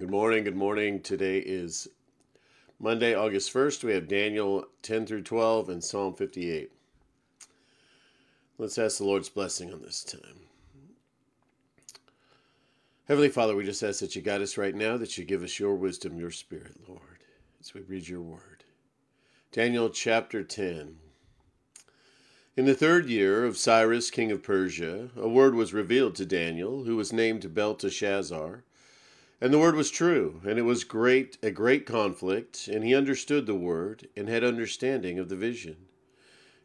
Good morning, good morning. Today is Monday, August 1st. We have Daniel 10 through 12 and Psalm 58. Let's ask the Lord's blessing on this time. Heavenly Father, we just ask that you guide us right now, that you give us your wisdom, your spirit, Lord, as we read your word. Daniel chapter 10. In the third year of Cyrus, king of Persia, a word was revealed to Daniel, who was named Belteshazzar. And the word was true, and it was a great conflict, and he understood the word, and had understanding of the vision.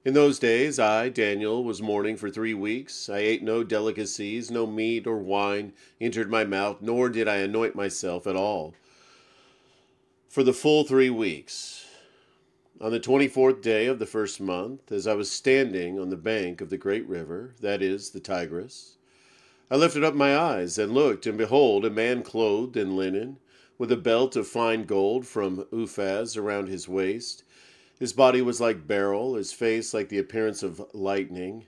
In those days I, Daniel, was mourning for 3 weeks. I ate no delicacies, no meat or wine entered my mouth, nor did I anoint myself at all, for the full 3 weeks. On the 24th day of the first month, as I was standing on the bank of the great river, that is, the Tigris, I lifted up my eyes and looked, and behold, a man clothed in linen, with a belt of fine gold from Uphaz around his waist. His body was like beryl, his face like the appearance of lightning,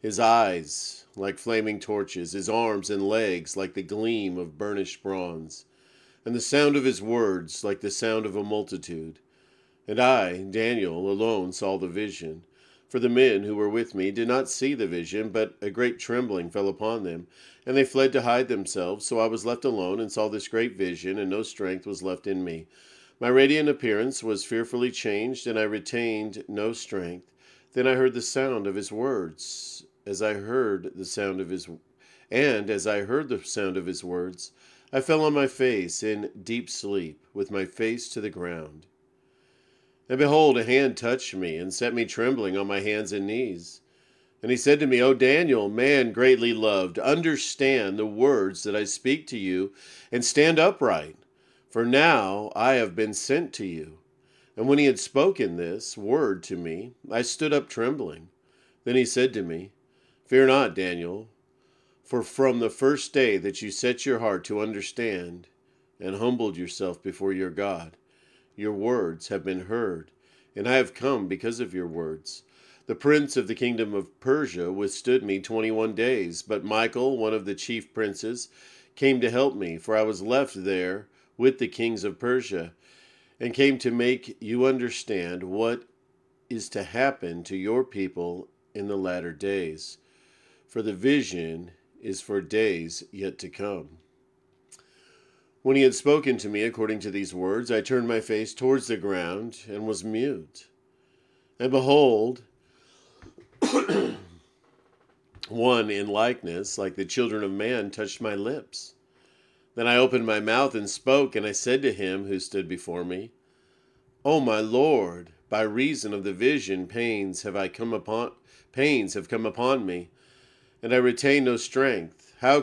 his eyes like flaming torches, his arms and legs like the gleam of burnished bronze, and the sound of his words like the sound of a multitude. And I, Daniel, alone saw the vision. For the men who were with me did not see the vision, but a great trembling fell upon them, and they fled to hide themselves. So I was left alone and saw this great vision, and no strength was left in me. My radiant appearance was fearfully changed, and I retained no strength. Then I heard the sound of his words. As I heard the sound of his words, I fell on my face in deep sleep, with my face to the ground. And behold, a hand touched me, and set me trembling on my hands and knees. And he said to me, O Daniel, man greatly loved, understand the words that I speak to you, and stand upright, for now I have been sent to you. And when he had spoken this word to me, I stood up trembling. Then he said to me, Fear not, Daniel, for from the first day that you set your heart to understand, and humbled yourself before your God, your words have been heard, and I have come because of your words. The prince of the kingdom of Persia withstood me 21 days, but Michael, one of the chief princes, came to help me, for I was left there with the kings of Persia, and came to make you understand what is to happen to your people in the latter days, for the vision is for days yet to come. When he had spoken to me according to these words, I turned my face towards the ground and was mute. And behold, one in likeness, like the children of man, touched my lips. Then I opened my mouth and spoke, and I said to him who stood before me, O my Lord, by reason of the vision, pains have come upon me, and I retain no strength. How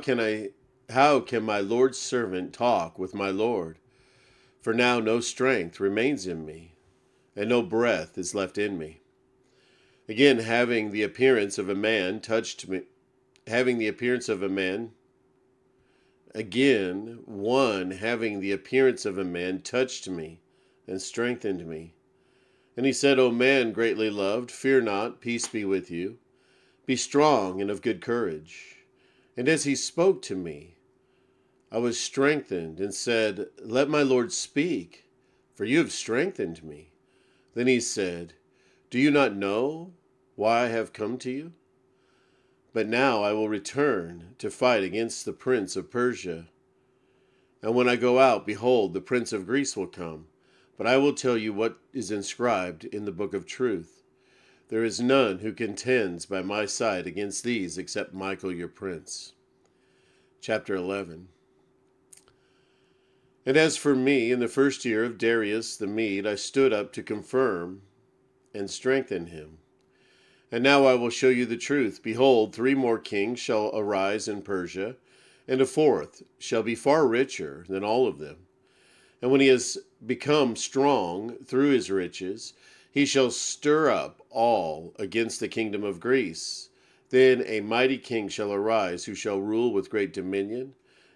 can my Lord's servant talk with my Lord? For now no strength remains in me, and no breath is left in me. Again, having the appearance of a man touched me and strengthened me. And he said, O man greatly loved, fear not, peace be with you. Be strong and of good courage. And as he spoke to me, I was strengthened and said, Let my Lord speak, for you have strengthened me. Then he said, Do you not know why I have come to you? But now I will return to fight against the prince of Persia. And when I go out, behold, the prince of Greece will come. But I will tell you what is inscribed in the book of truth. There is none who contends by my side against these except Michael your prince. Chapter 11. And as for me, in the first year of Darius the Mede, I stood up to confirm and strengthen him. And now I will show you the truth. Behold, 3 more kings shall arise in Persia, and a 4th shall be far richer than all of them. And when he has become strong through his riches, he shall stir up all against the kingdom of Greece. Then a mighty king shall arise, who shall rule with great dominion,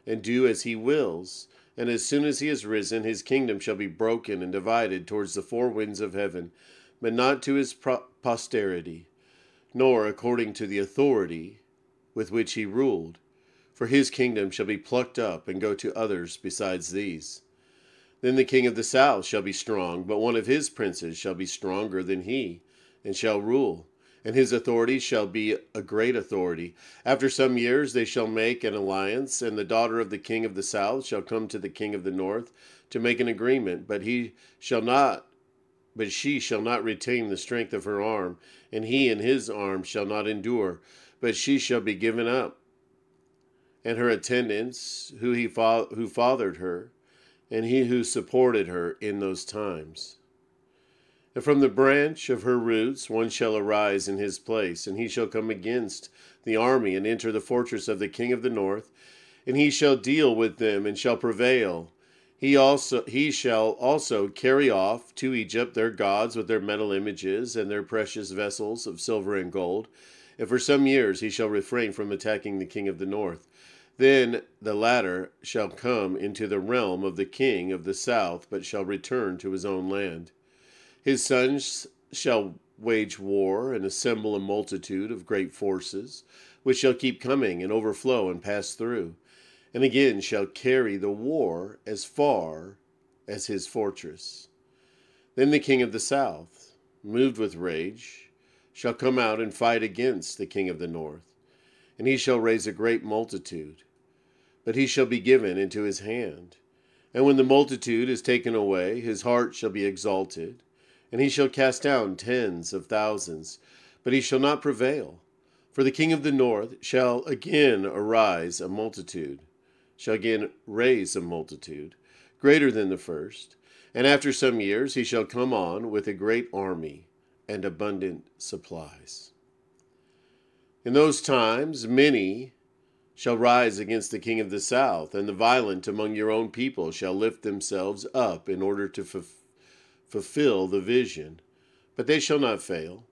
and do as he wills. And as soon as he is risen, his kingdom shall be broken and divided towards the 4 winds of heaven, but not to his posterity, nor according to the authority with which he ruled. for his kingdom shall be plucked up and go to others besides these. Then the king of the south shall be strong, but one of his princes shall be stronger than he, and shall rule, and his authority shall be a great authority. After some years they shall make an alliance, and the daughter of the king of the south shall come to the king of the north to make an agreement, but she shall not retain the strength of her arm, and he in his arm shall not endure, but she shall be given up, and her attendants who fathered her, and he who supported her in those times. And from the branch of her roots one shall arise in his place, and he shall come against the army and enter the fortress of the king of the north, and he shall deal with them and shall prevail. He shall also carry off to Egypt their gods with their metal images and their precious vessels of silver and gold, and for some years he shall refrain from attacking the king of the north. Then the latter shall come into the realm of the king of the south, but shall return to his own land. His sons shall wage war and assemble a multitude of great forces, which shall keep coming and overflow and pass through, and again shall carry the war as far as his fortress. Then the king of the south, moved with rage, shall come out and fight against the king of the north, and he shall raise a great multitude, but he shall be given into his hand. And when the multitude is taken away, his heart shall be exalted, and he shall cast down tens of thousands, but he shall not prevail. For the king of the north shall again raise a multitude, greater than the first. And after some years he shall come on with a great army and abundant supplies. In those times many shall rise against the king of the south, and the violent among your own people shall lift themselves up in order to fulfill the vision, but they shall not fail.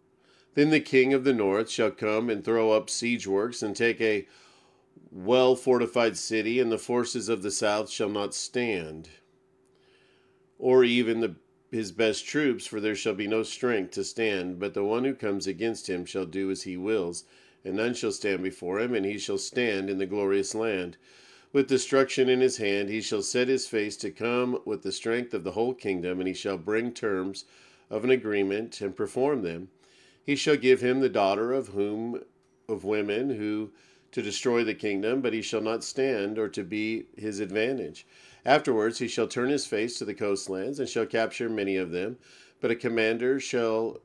Then the king of the north shall come and throw up siege works and take a well-fortified city, and the forces of the south shall not stand, or even his best troops, for there shall be no strength to stand, but the one who comes against him shall do as he wills, and none shall stand before him, and he shall stand in the glorious land. With destruction in his hand he shall set his face to come with the strength of the whole kingdom, and he shall bring terms of an agreement and perform them. He shall give him the daughter of women who to destroy the kingdom, but he shall not stand or to be his advantage. Afterwards he shall turn his face to the coastlands, and shall capture many of them, but a commander shall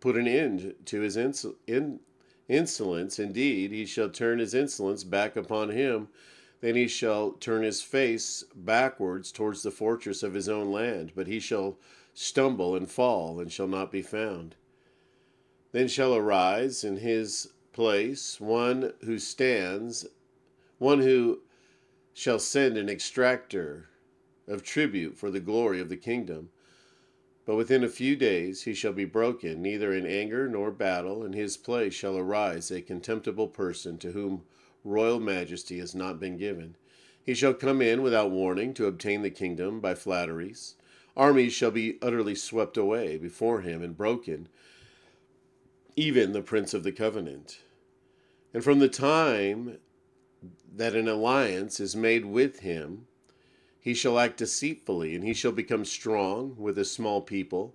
put an end to his insolence. Indeed, he shall turn his insolence back upon him. Then he shall turn his face backwards towards the fortress of his own land, but he shall stumble and fall, and shall not be found. Then shall arise in his place one who shall send an exactor of tribute for the glory of the kingdom. But within a few days he shall be broken, neither in anger nor battle. In his place shall arise a contemptible person to whom royal majesty has not been given. He shall come in without warning to obtain the kingdom by flatteries. Armies shall be utterly swept away before him and broken, even the prince of the covenant. And from the time that an alliance is made with him, he shall act deceitfully, and he shall become strong with a small people.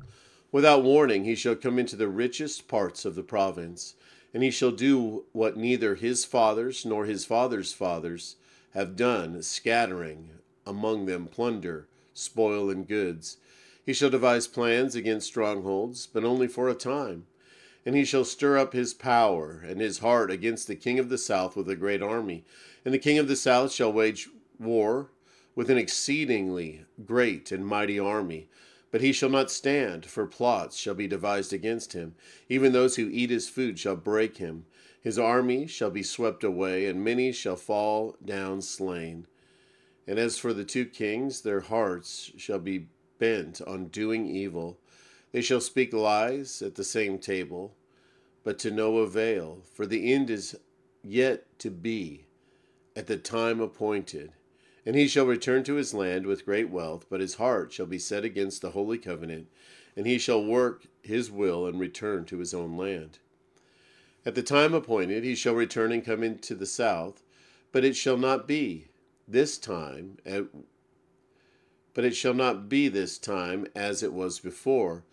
Without warning he shall come into the richest parts of the province, and he shall do what neither his fathers nor his fathers' fathers have done, scattering among them plunder, spoil, and goods. He shall devise plans against strongholds, but only for a time. And he shall stir up his power and his heart against the king of the south with a great army. And the king of the south shall wage war with an exceedingly great and mighty army. But he shall not stand, for plots shall be devised against him. Even those who eat his food shall break him. His army shall be swept away, and many shall fall down slain. And as for the two kings, their hearts shall be bent on doing evil. They shall speak lies at the same table, but to no avail, for the end is yet to be, at the time appointed. And he shall return to his land with great wealth, but his heart shall be set against the holy covenant, and he shall work his will and return to his own land. At the time appointed he shall return and come into the south, But it shall not be this time, as it was before.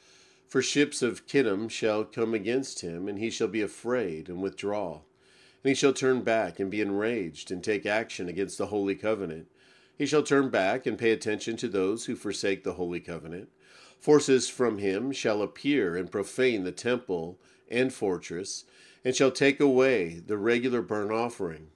For ships of Kittim shall come against him, and he shall be afraid and withdraw. And he shall turn back and be enraged and take action against the Holy Covenant. He shall turn back and pay attention to those who forsake the Holy Covenant. Forces from him shall appear and profane the temple and fortress, and shall take away the regular burnt offering.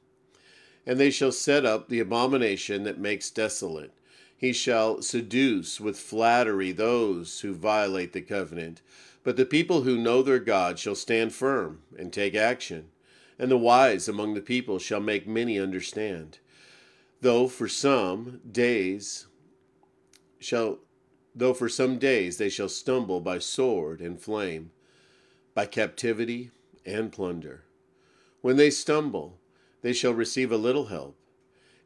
And they shall set up the abomination that makes desolate. He shall seduce with flattery those who violate the covenant. But the people who know their God shall stand firm and take action, and the wise among the people shall make many understand. Though for some days they shall stumble by sword and flame, by captivity and plunder. When they stumble, they shall receive a little help.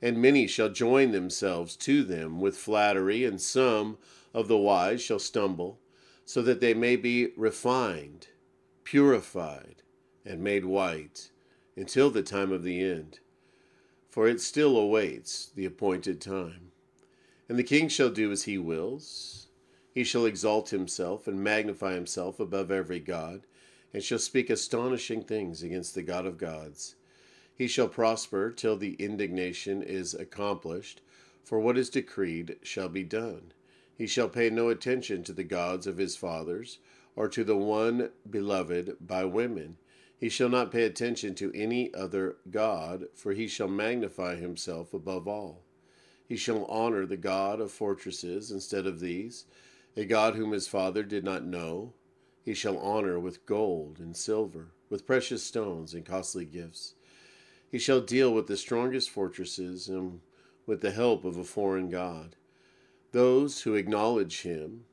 And many shall join themselves to them with flattery, and some of the wise shall stumble, so that they may be refined, purified, and made white, until the time of the end. For it still awaits the appointed time. And the king shall do as he wills. He shall exalt himself and magnify himself above every god, and shall speak astonishing things against the God of gods. He shall prosper till the indignation is accomplished, for what is decreed shall be done. He shall pay no attention to the gods of his fathers, or to the one beloved by women. He shall not pay attention to any other god, for he shall magnify himself above all. He shall honor the God of fortresses instead of these, a god whom his father did not know. He shall honor with gold and silver, with precious stones and costly gifts. He shall deal with the strongest fortresses and with the help of a foreign god. Those who acknowledge him,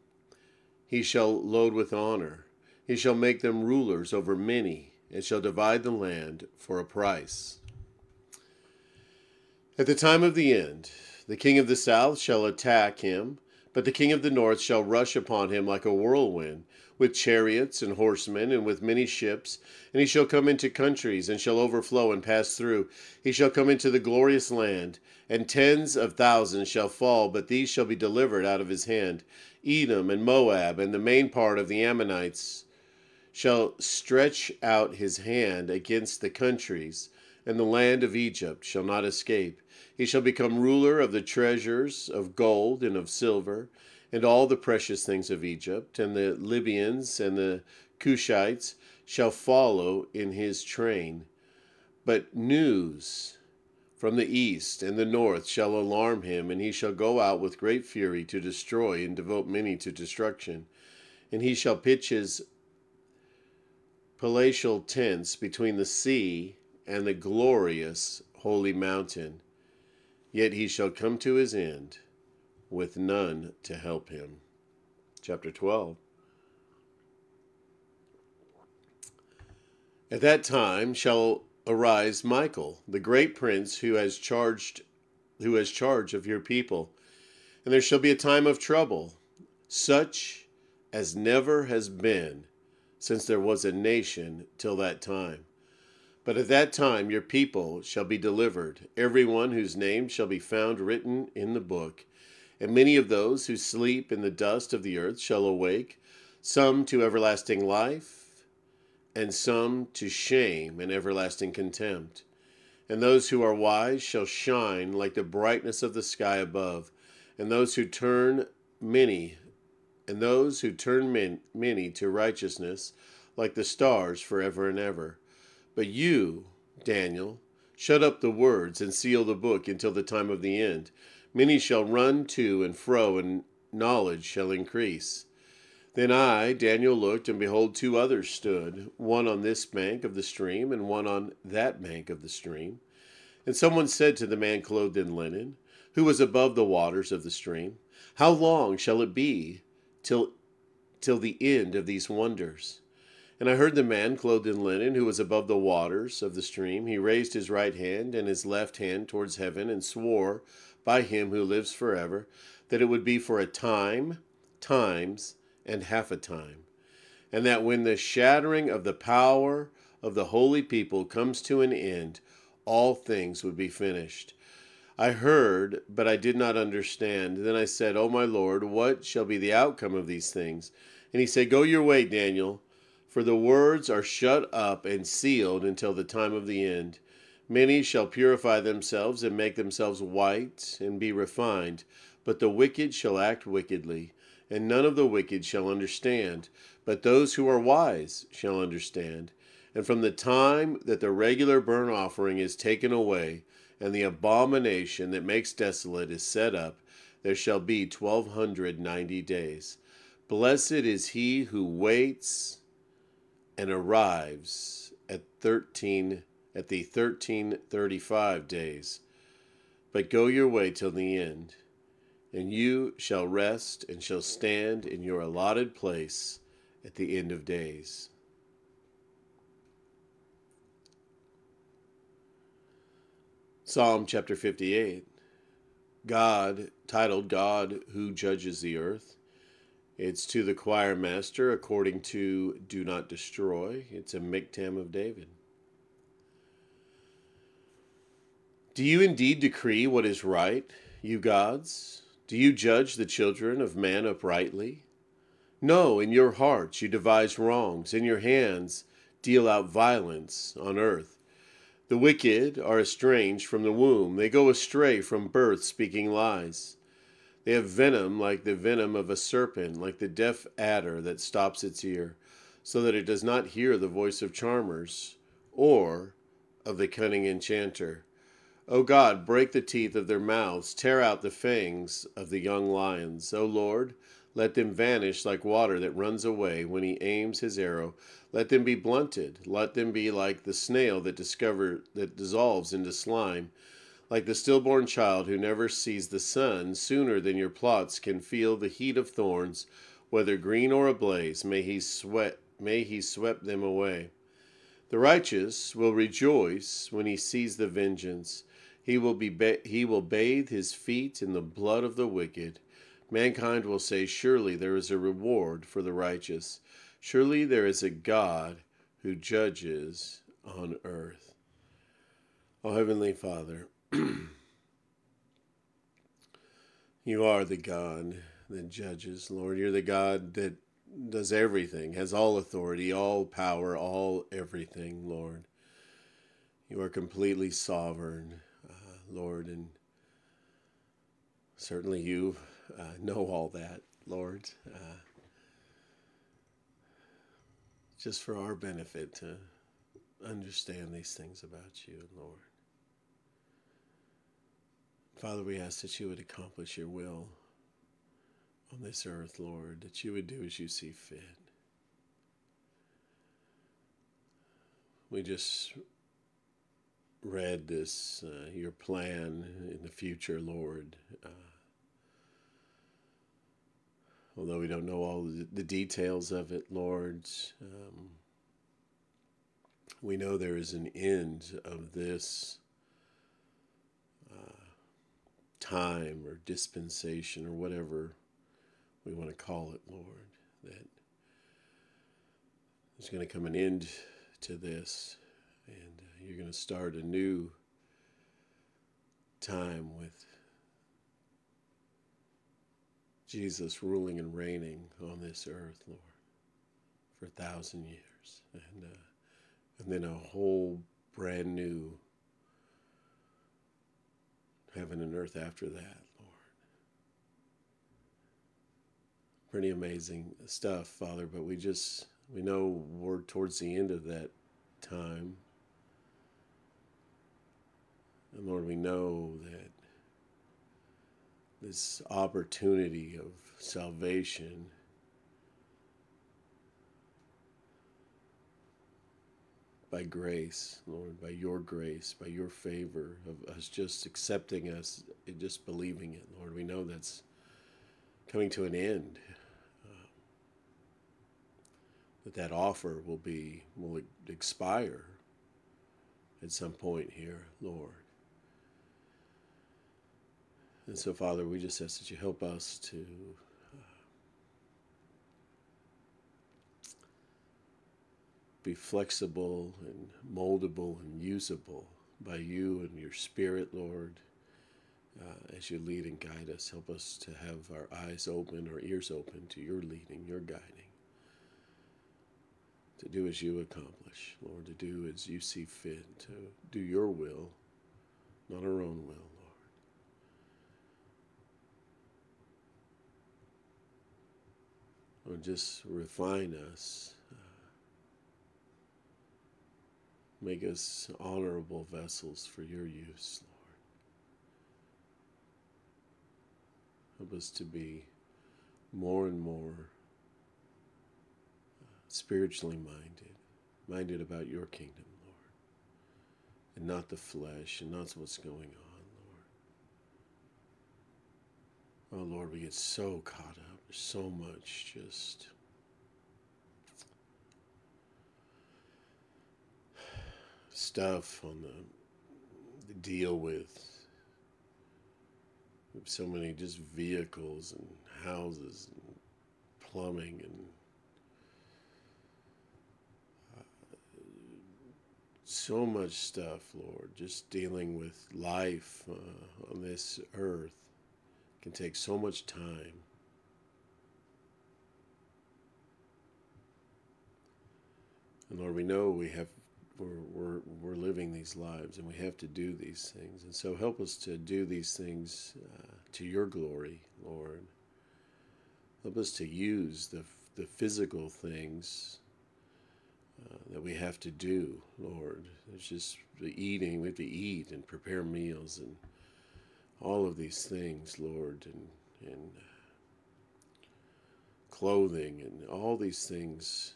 he shall load with honor. He shall make them rulers over many, and shall divide the land for a price. At the time of the end, the king of the south shall attack him, but the king of the north shall rush upon him like a whirlwind, with chariots and horsemen, and with many ships. And he shall come into countries, and shall overflow and pass through. He shall come into the glorious land, and tens of thousands shall fall, but these shall be delivered out of his hand. Edom and Moab, and the main part of the Ammonites, shall stretch out his hand against the countries, and the land of Egypt shall not escape. He shall become ruler of the treasures of gold and of silver, and all the precious things of Egypt, and the Libyans and the Cushites shall follow in his train. But news from the east and the north shall alarm him, and he shall go out with great fury to destroy and devote many to destruction. And he shall pitch his palatial tents between the sea and the glorious holy mountain. Yet he shall come to his end, with none to help him. Chapter 12. At that time shall arise Michael, the great prince who has charge of your people, and there shall be a time of trouble, such as never has been since there was a nation till that time. But at that time your people shall be delivered, everyone whose name shall be found written in the book. And many of those who sleep in the dust of the earth shall awake, some to everlasting life, and some to shame and everlasting contempt. And those who are wise shall shine like the brightness of the sky above, and those who turn many to righteousness, like the stars forever and ever. But you, Daniel, shut up the words and seal the book until the time of the end. Many shall run to and fro, and knowledge shall increase. Then I, Daniel, looked, and behold, two others stood, one on this bank of the stream, and one on that bank of the stream. And someone said to the man clothed in linen, who was above the waters of the stream, "How long shall it be till the end of these wonders?" And I heard the man clothed in linen, who was above the waters of the stream. He raised his right hand and his left hand towards heaven, and swore by him who lives forever, that it would be for a time, times, and half a time. And that when the shattering of the power of the holy people comes to an end, all things would be finished. I heard, but I did not understand. Then I said, O my Lord, what shall be the outcome of these things? And he said, Go your way, Daniel, for the words are shut up and sealed until the time of the end. Many shall purify themselves and make themselves white and be refined, but the wicked shall act wickedly, and none of the wicked shall understand, but those who are wise shall understand. And from the time that the regular burnt offering is taken away, and the abomination that makes desolate is set up, there shall be 1,290 days. Blessed is he who waits and arrives at the 1,335 days. But go your way till the end, and you shall rest and shall stand in your allotted place at the end of days. Psalm chapter 58, God, titled God Who Judges the Earth. It's to the choir master according to Do Not Destroy. It's a miktam of David. Do you indeed decree what is right, you gods? Do you judge the children of man uprightly? No, in your hearts you devise wrongs, in your hands deal out violence on earth. The wicked are estranged from the womb. They go astray from birth, speaking lies. They have venom like the venom of a serpent, like the deaf adder that stops its ear, so that it does not hear the voice of charmers or of the cunning enchanter. O God, break the teeth of their mouths, tear out the fangs of the young lions. O Lord, let them vanish like water that runs away when he aims his arrow. Let them be blunted. Let them be like the snail that dissolves into slime, like the stillborn child who never sees the sun. Sooner than your plots can feel the heat of thorns, whether green or ablaze, may he sweep them away. The righteous will rejoice when he sees the vengeance. He will bathe his feet in the blood of the wicked. Mankind will say, surely there is a reward for the righteous. Surely there is a God who judges on earth. O Heavenly Father, you are the God that judges, Lord. You're the God that does everything, has all authority, all power, all everything, Lord. You are completely sovereign, Lord, and certainly you know all that, Lord. Just for our benefit to understand these things about you, Lord. Father, we ask that you would accomplish your will on this earth, Lord, that you would do as you see fit. We just read this, your plan in the future, Lord. Although we don't know all the details of it, Lord, we know there is an end of this time or dispensation or whatever we want to call it, Lord, that there's going to come an end to this, and you're going to start a new time with Jesus ruling and reigning on this earth, Lord, for 1,000 years. And then a whole brand new heaven and earth after that, Lord. Pretty amazing stuff, Father, but we know we're towards the end of that time. And Lord, we know that this opportunity of salvation by grace, Lord, by your grace, by your favor, of us just accepting us and just believing it, Lord. We know that's coming to an end. That offer will expire at some point here, Lord. And so, Father, we just ask that you help us to be flexible and moldable and usable by you and your Spirit, Lord, as you lead and guide us. Help us to have our eyes open, our ears open to your leading, your guiding, to do as you accomplish, Lord, to do as you see fit, to do your will, not our own will, Lord. Lord, just refine us. Make us honorable vessels for your use, Lord. Help us to be more and more spiritually minded about your kingdom, Lord, and not the flesh, and not what's going on, Lord. Oh, Lord, we get so caught up. There's so much just stuff on the deal with. We have so many just vehicles and houses and plumbing and so much stuff, Lord. Just dealing with life on this earth can take so much time. And Lord, we know we have. We're living these lives, and we have to do these things. And so help us to do these things to your glory, Lord. Help us to use the physical things that we have to do, Lord. It's just the eating. We have to eat and prepare meals and all of these things, Lord, and clothing and all these things,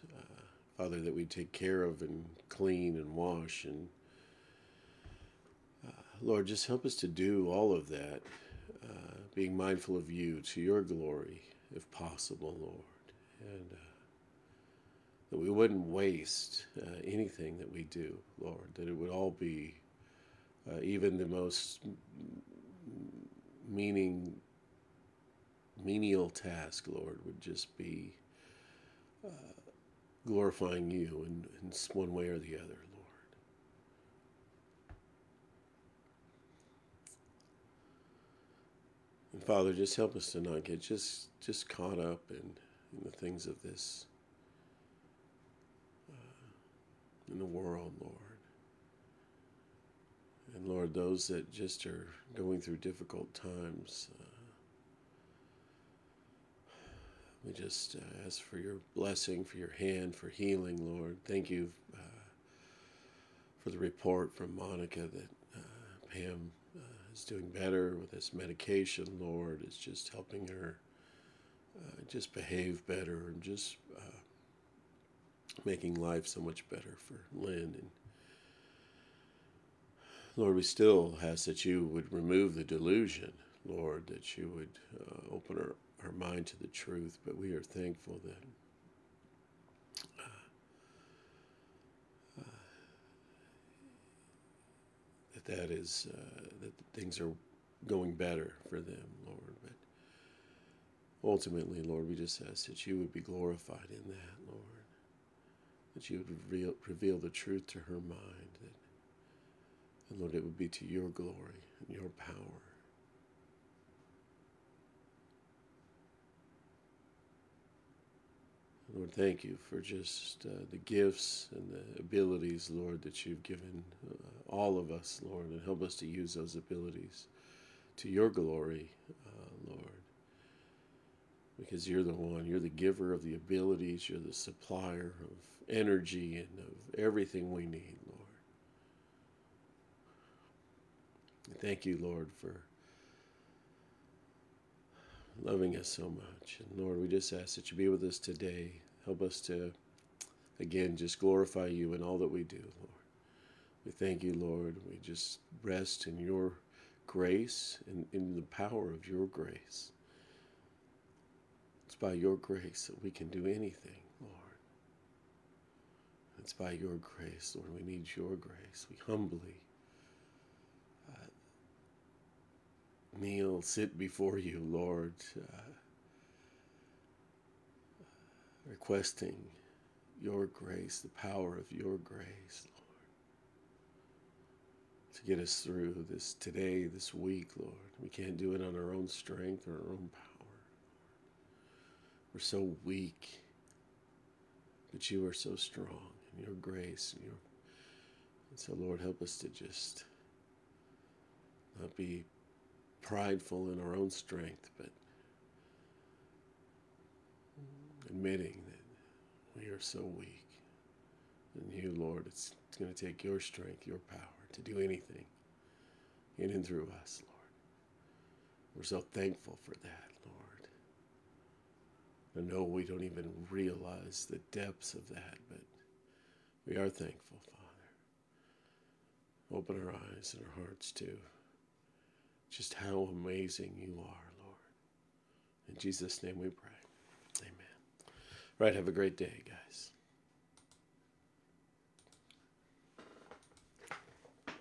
Father, that we take care of and clean and wash. And Lord, just help us to do all of that, being mindful of you, to your glory, if possible, Lord. And that we wouldn't waste anything that we do, Lord, that it would all be, even the most menial task, Lord, would just be glorifying you in one way or the other, Lord. And Father, just help us to not get just caught up in the things of this, in the world, Lord. And Lord, those that just are going through difficult times, we just ask for your blessing, for your hand, for healing, Lord. Thank you for the report from Monica that Pam is doing better with this medication, Lord. It's just helping her just behave better and just making life so much better for Lynn. And Lord, we still ask that you would remove the delusion, Lord, that you would open our mind to the truth. But we are thankful that that is that things are going better for them, Lord. But ultimately, Lord, we just ask that you would be glorified in that, Lord, that you would reveal the truth to her mind, that, and Lord, it would be to your glory and your power. Lord, thank you for just the gifts and the abilities, Lord, that you've given all of us, Lord, and help us to use those abilities to your glory, Lord, because you're the one, you're the giver of the abilities, you're the supplier of energy and of everything we need, Lord. And thank you, Lord, for loving us so much. And Lord, we just ask that you be with us today. Help us to, again, just glorify you in all that we do, Lord. We thank you, Lord. We just rest in your grace and in the power of your grace. It's by your grace that we can do anything, Lord. It's by your grace, Lord. We need your grace. We humbly kneel, sit before you, Lord, requesting your grace, the power of your grace, Lord, to get us through this today, this week, Lord. We can't do it on our own strength or our own power. We're so weak, but you are so strong in your grace. And so, Lord, help us to just not be prideful in our own strength, but admitting that we are so weak. And you, Lord, it's going to take your strength, your power to do anything in and through us, Lord. We're so thankful for that, Lord. I know we don't even realize the depths of that, but we are thankful, Father. Open our eyes and our hearts to just how amazing you are, Lord. In Jesus' name we pray. Amen. All right, have a great day, guys.